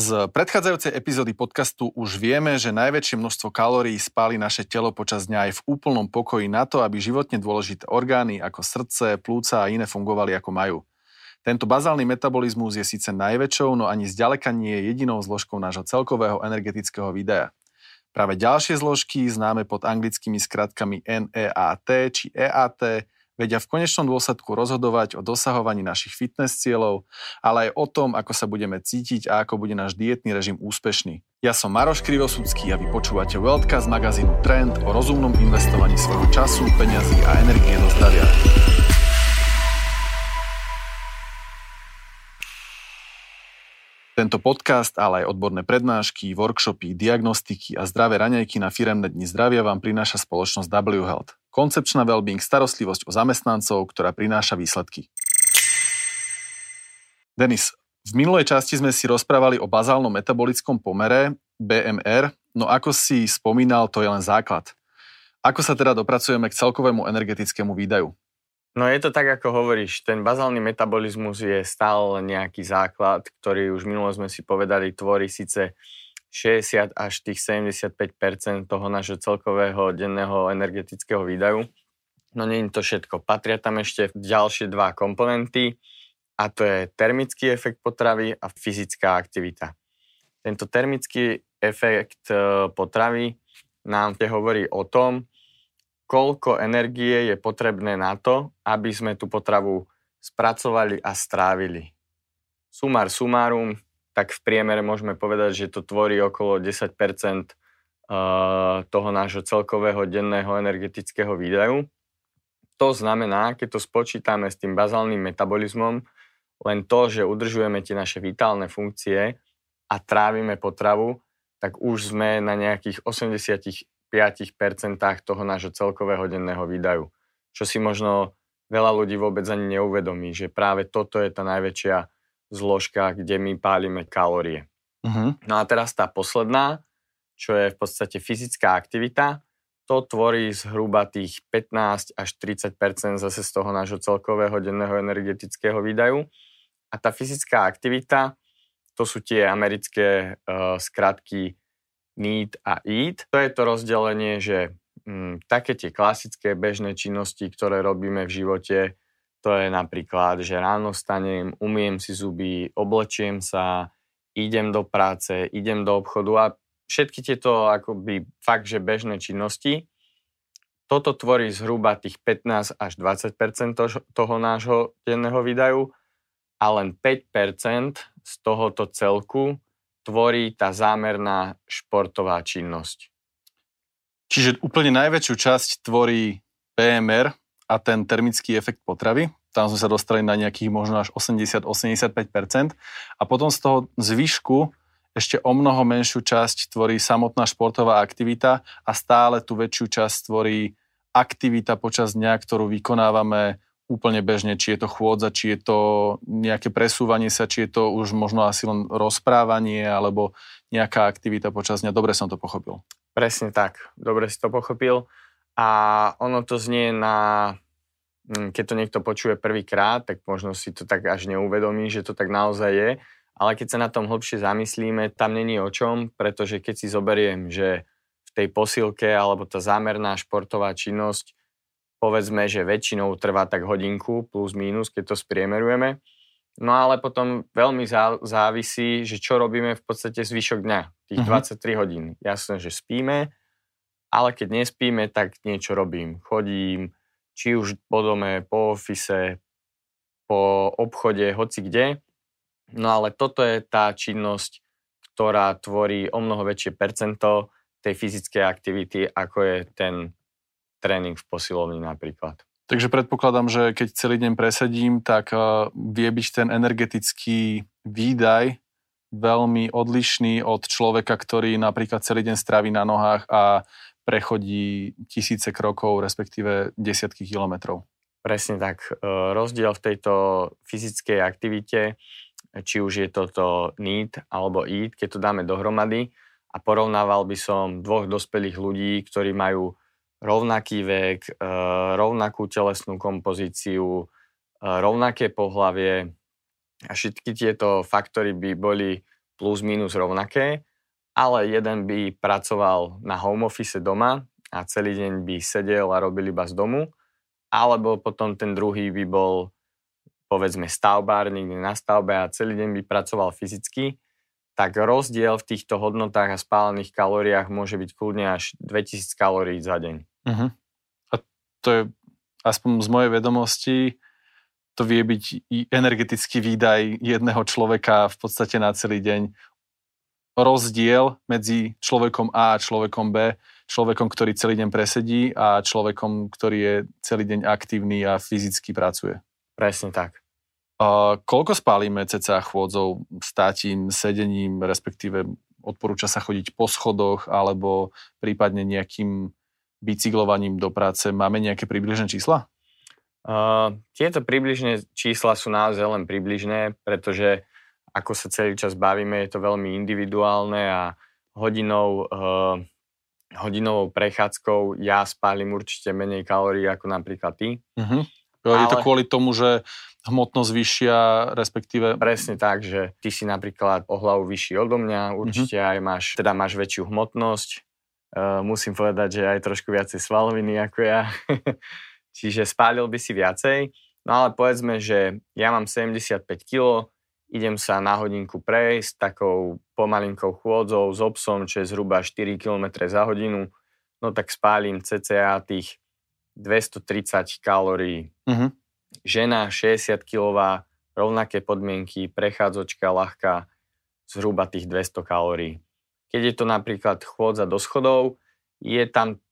Z predchádzajúcej epizódy podcastu už vieme, že najväčšie množstvo kalórií spáli naše telo počas dňa aj v úplnom pokoji na to, aby životne dôležité orgány ako srdce, plúca a iné fungovali ako majú. Tento bazálny metabolizmus je síce najväčšou, no ani zďaleka nie je jedinou zložkou nášho celkového energetického výdaja. Práve ďalšie zložky, známe pod anglickými skratkami NEAT či EAT, vedia v konečnom dôsledku rozhodovať o dosahovaní našich fitness cieľov, ale aj o tom, ako sa budeme cítiť a ako bude náš dietný režim úspešný. Ja som Maroš Krivosudský a vy počúvate Wealthcast magazínu Trend o rozumnom investovaní svojho času, peňazí a energie do zdravia. Tento podcast, ale aj odborné prednášky, workshopy, diagnostiky a zdravé raňajky na firemné dni zdravia vám prináša spoločnosť W Health. Koncepčná wellbeing, starostlivosť o zamestnancov, ktorá prináša výsledky. Denis, v minulej časti sme si rozprávali o bazálnom metabolickom pomere, BMR, no ako si spomínal, to je len základ. Ako sa teda dopracujeme k celkovému energetickému výdaju? No je to tak, ako hovoríš, ten bazálny metabolizmus je stále nejaký základ, ktorý už minulo sme si povedali, tvorí síce 60 až tých 75% toho nášho celkového denného energetického výdaju. No nie je to všetko. Patria tam ešte ďalšie dva komponenty a to je termický efekt potravy a fyzická aktivita. Tento termický efekt potravy nám hovorí o tom, koľko energie je potrebné na to, aby sme tú potravu spracovali a strávili. Sumar sumarum, tak v priemere môžeme povedať, že to tvorí okolo 10% toho nášho celkového denného energetického výdaju. To znamená, keď to spočítame s tým bazálnym metabolizmom, len to, že udržujeme tie naše vitálne funkcie a trávime potravu, tak už sme na nejakých 85% toho nášho celkového denného výdaju. Čo si možno veľa ľudí vôbec ani neuvedomí, že práve toto je tá najväčšia zložka, kde my pálime kalórie. Uh-huh. No a teraz tá posledná, čo je v podstate fyzická aktivita, to tvorí zhruba tých 15 až 30% zase z toho nášho celkového denného energetického výdaju. A tá fyzická aktivita, to sú tie americké skratky NEAT a EAT. To je to rozdelenie, že také tie klasické bežné činnosti, ktoré robíme v živote, to je napríklad, že ráno stanem, umyjem si zuby, oblečiem sa, idem do práce, idem do obchodu a všetky tieto akoby fakt, že bežné činnosti. Toto tvorí zhruba tých 15 až 20% toho nášho denného výdaju a len 5% z tohoto celku tvorí tá zámerná športová činnosť. Čiže úplne najväčšiu časť tvorí BMR a ten termický efekt potravy. Tam sme sa dostali na nejakých možno až 80-85%. A potom z toho zvyšku ešte o mnoho menšiu časť tvorí samotná športová aktivita a stále tú väčšiu časť tvorí aktivita počas dňa, ktorú vykonávame úplne bežne, či je to chôdza, či je to nejaké presúvanie sa, či je to už možno asi len rozprávanie alebo nejaká aktivita počas dňa. Dobre som to pochopil. Presne tak, dobre si to pochopil a ono to znie na... Keď to niekto počuje prvýkrát, tak možno si to tak až neuvedomí, že to tak naozaj je, ale keď sa na tom hlbšie zamyslíme, tam není o čom, pretože keď si zoberiem, že v tej posilke alebo tá zámerná športová činnosť povedzme, že väčšinou trvá tak hodinku plus mínus, keď to spriemerujeme. No ale potom veľmi závisí, že čo robíme v podstate zvyšok dňa, tých 23 hodín. Jasné, že spíme, ale keď nespíme, tak niečo robím. Chodím, či už po dome, po office, po obchode, hoci kde. No ale toto je tá činnosť, ktorá tvorí o mnoho väčšie percento tej fyzickej aktivity, ako je ten tréning v posilovni napríklad. Takže predpokladám, že keď celý deň presedím, tak vie byť ten energetický výdaj veľmi odlišný od človeka, ktorý napríklad celý deň stráví na nohách a prechodí tisíce krokov, respektíve desiatky kilometrov. Presne tak. Rozdiel v tejto fyzickej aktivite, či už je toto NEAT alebo EAT, keď to dáme dohromady a porovnával by som dvoch dospelých ľudí, ktorí majú rovnaký vek, rovnakú telesnú kompozíciu, rovnaké pohlavie a všetky tieto faktory by boli plus minus rovnaké, ale jeden by pracoval na home office doma a celý deň by sedel a robil iba z domu, alebo potom ten druhý by bol, povedzme, stavbár, niekde na stavbe a celý deň by pracoval fyzicky, tak rozdiel v týchto hodnotách a spálených kalóriách môže byť kľudne až 2000 kalórií za deň. Uh-huh. A to je, aspoň z mojej vedomosti, to vie byť energetický výdaj jedného človeka v podstate na celý deň. Rozdiel medzi človekom A a človekom B, človekom, ktorý celý deň presedí a človekom, ktorý je celý deň aktívny a fyzicky pracuje. Presne tak. Koľko spálime cca chôdzov, státim, sedením, respektíve odporúča sa chodiť po schodoch alebo prípadne nejakým bicyklovaním do práce? Máme nejaké približné čísla? Tieto približné čísla sú naozaj len približné, pretože ako sa celý čas bavíme, je to veľmi individuálne a hodinovou prechádzkou ja spálim určite menej kalórií ako napríklad ty. Uh-huh. Ale... Je to kvôli tomu, že hmotnosť vyššia, respektíve... Presne tak, že ty si napríklad o hlavu vyšší odo mňa, určite aj máš väčšiu hmotnosť. Musím povedať, že aj trošku viacej svaloviny ako ja. Čiže spálil by si viacej. No ale povedzme, že ja mám 75 kg, idem sa na hodinku prejsť takou pomalinkou chôdzou s obsom, čo je zhruba 4 km za hodinu. No tak spálim cca tých 230 kalórií. Uh-huh. Žena 60-kilová, rovnaké podmienky, prechádzočka ľahká, zhruba tých 200 kalórií. Keď je to napríklad chôdza do schodov, je tam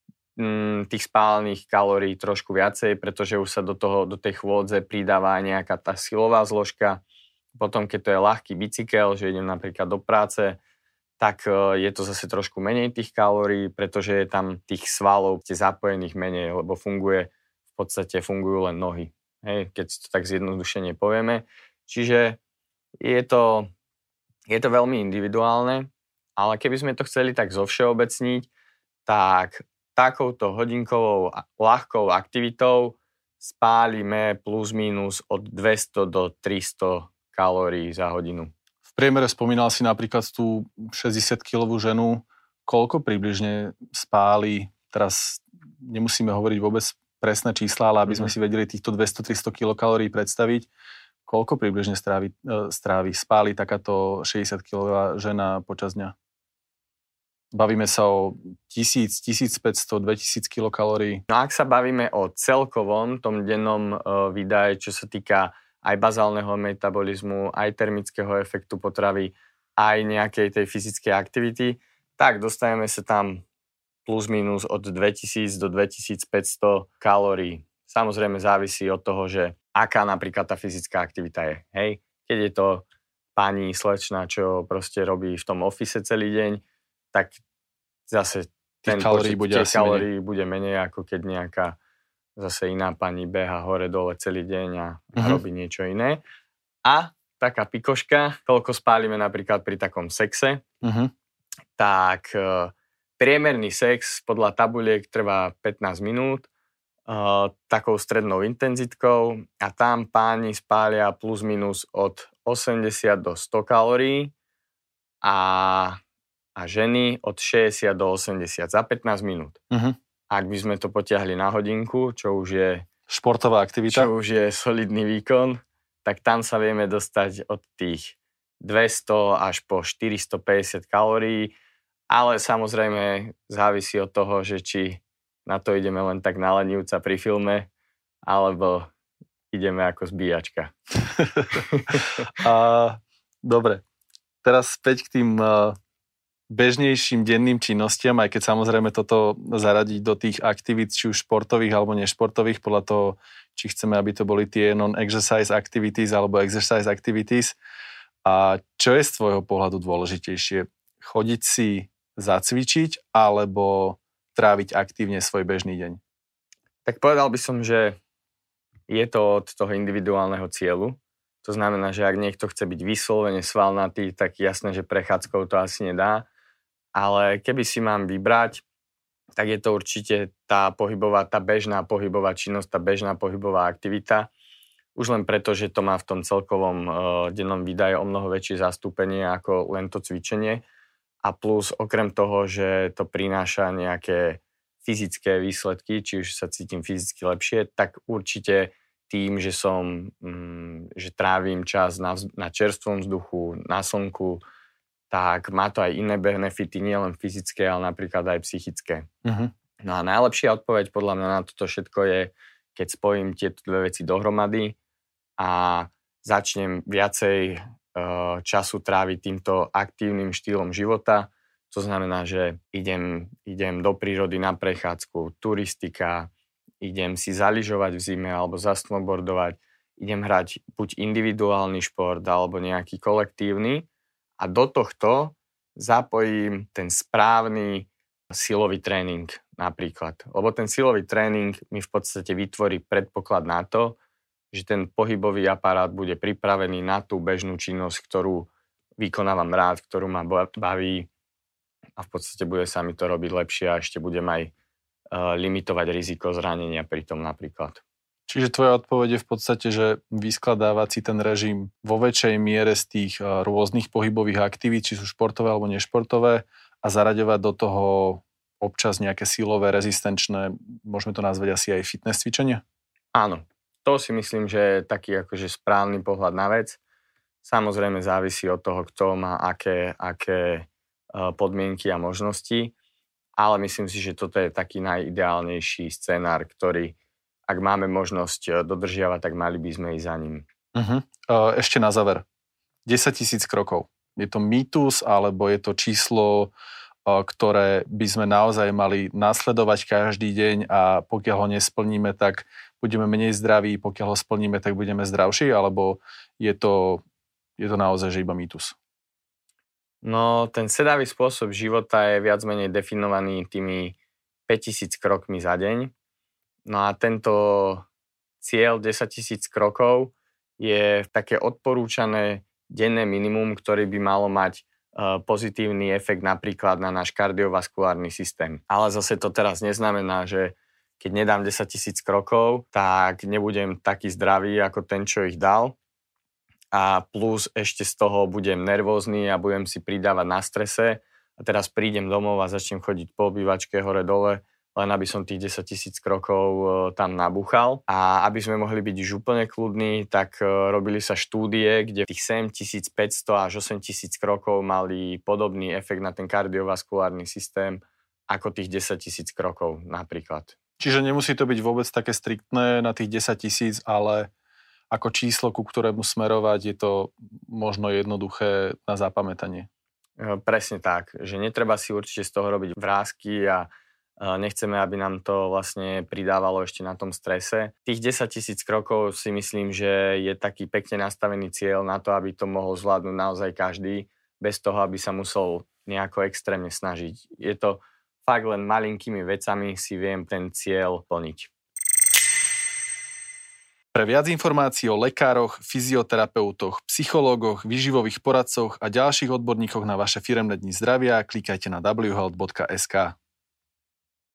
tých spálených kalórií trošku viacej, pretože už sa do tej chôdze pridáva nejaká tá silová zložka. Potom, keď to je ľahký bicykel, že idem napríklad do práce, tak je to zase trošku menej tých kalórií, pretože je tam tých svalov zapojených menej, lebo v podstate fungujú len nohy. Hej, keď si to tak zjednodušene povieme. Čiže je to veľmi individuálne, ale keby sme to chceli tak zovšeobecniť, tak takouto hodinkovou ľahkou aktivitou spálime plus minus od 200 do 300 kalórií za hodinu. V priemere spomínal si napríklad tú 60-kilovú ženu, koľko približne spáli, teraz nemusíme hovoriť vôbec presné čísla, ale aby sme si vedeli týchto 200-300 kilokalórií predstaviť, koľko približne spáli takáto 60-kilová žena počas dňa? Bavíme sa o 1000, 1500, 2000 kilokalórií. No ak sa bavíme o celkovom, tom dennom výdaje, čo sa týka aj bazálneho metabolizmu, aj termického efektu potravy, aj nejakej tej fyzickej aktivity, tak dostaneme sa tam plus minus od 2000 do 2500 kalórií. Samozrejme závisí od toho, že aká napríklad tá fyzická aktivita je. Hej? Keď je to pani slečna, čo proste robí v tom office celý deň, tak zase ten počet tých kalórií bude menej, ako keď nejaká zase iná pani beha hore-dole celý deň a robí niečo iné. A taká pikoška, koľko spálime napríklad pri takom sexe, tak priemerný sex podľa tabuliek trvá 15 minút takou strednou intenzitkou a tam páni spália plus minus od 80 do 100 kalórií a ženy od 60 do 80 za 15 minút. Mhm. Ak by sme to potiahli na hodinku, čo už je športová aktivita, čo už je solidný výkon, tak tam sa vieme dostať od tých 200 až po 450 kalórií, ale samozrejme závisí od toho, že či na to ideme len tak na lenivca pri filme, alebo ideme ako zbíjačka. Dobre, teraz späť k tým bežnejším denným činnostiam, aj keď samozrejme toto zaradiť do tých aktivít, či už športových alebo nešportových, podľa toho, či chceme, aby to boli tie non-exercise activities alebo exercise activities. A čo je z tvojho pohľadu dôležitejšie? Chodiť si zacvičiť alebo tráviť aktívne svoj bežný deň? Tak povedal by som, že je to od toho individuálneho cieľu. To znamená, že ak niekto chce byť vyslovene svalnatý, tak jasné, že prechádzkou to asi nedá. Ale keby si mám vybrať, tak je to určite tá bežná pohybová činnosť, tá bežná pohybová aktivita. Už len preto, že to má v tom celkovom dennom výdaje o mnoho väčšie zastúpenie ako len to cvičenie. A plus okrem toho, že to prináša nejaké fyzické výsledky, či už sa cítim fyzicky lepšie, tak určite tým, že že trávim čas na čerstvom vzduchu, na slnku, tak má to aj iné benefity, nielen fyzické, ale napríklad aj psychické. Uh-huh. No a najlepšia odpoveď podľa mňa na toto všetko je, keď spojím tieto dve veci dohromady a začnem viacej času tráviť týmto aktívnym štýlom života. To znamená, že idem do prírody na prechádzku, turistika, idem si zaližovať v zime alebo zasnowboardovať, idem hrať buď individuálny šport alebo nejaký kolektívny a do tohto zapojím ten správny silový tréning napríklad. Lebo ten silový tréning mi v podstate vytvorí predpoklad na to, že ten pohybový aparát bude pripravený na tú bežnú činnosť, ktorú vykonávam rád, ktorú ma baví a v podstate bude sa mi to robiť lepšie a ešte budem aj limitovať riziko zranenia pri tom napríklad. Čiže tvoja odpoveď je v podstate, že vyskladávať si ten režim vo väčšej miere z tých rôznych pohybových aktivít, či sú športové alebo nešportové a zaraďovať do toho občas nejaké silové, rezistenčné, môžeme to nazvať asi aj fitness cvičenie? Áno. To si myslím, že je taký akože správny pohľad na vec. Samozrejme závisí od toho, kto má aké podmienky a možnosti, ale myslím si, že toto je taký najideálnejší scenár, ktorý, ak máme možnosť dodržiavať, tak mali by sme ísť za ním. Uh-huh. Ešte na záver. 10 000 krokov. Je to mýtus, alebo je to číslo, ktoré by sme naozaj mali nasledovať každý deň a pokiaľ ho nesplníme, tak budeme menej zdraví, pokiaľ ho splníme, tak budeme zdravší, alebo je to naozaj že iba mýtus? No, ten sedavý spôsob života je viac menej definovaný tými 5000 krokmi za deň. No a tento cieľ 10 000 krokov je také odporúčané denné minimum, ktorý by malo mať pozitívny efekt napríklad na náš kardiovaskulárny systém. Ale zase to teraz neznamená, že keď nedám 10 000 krokov, tak nebudem taký zdravý ako ten, čo ich dal. A plus ešte z toho budem nervózny a budem si pridávať na strese. A teraz prídem domov a začnem chodiť po obývačke hore-dole, len aby som tých 10 000 krokov tam nabúchal. A aby sme mohli byť už úplne kľudní, tak robili sa štúdie, kde tých 7500 až 8000 krokov mali podobný efekt na ten kardiovaskulárny systém ako tých 10 000 krokov napríklad. Čiže nemusí to byť vôbec také striktné na tých 10 000, ale ako číslo, ku ktorému smerovať, je to možno jednoduché na zapamätanie. Presne tak, že netreba si určite z toho robiť vrásky a nechceme, aby nám to vlastne pridávalo ešte na tom strese. Tých 10 000 krokov si myslím, že je taký pekne nastavený cieľ na to, aby to mohol zvládnuť naozaj každý, bez toho, aby sa musel nejako extrémne snažiť. Je to fakt len malinkými vecami si viem ten cieľ plniť. Pre viac informácií o lekároch, fyzioterapeutoch, psychológoch, výživových poradcoch a ďalších odborníkoch na vaše firemné dni zdravia klikajte na whealth.sk.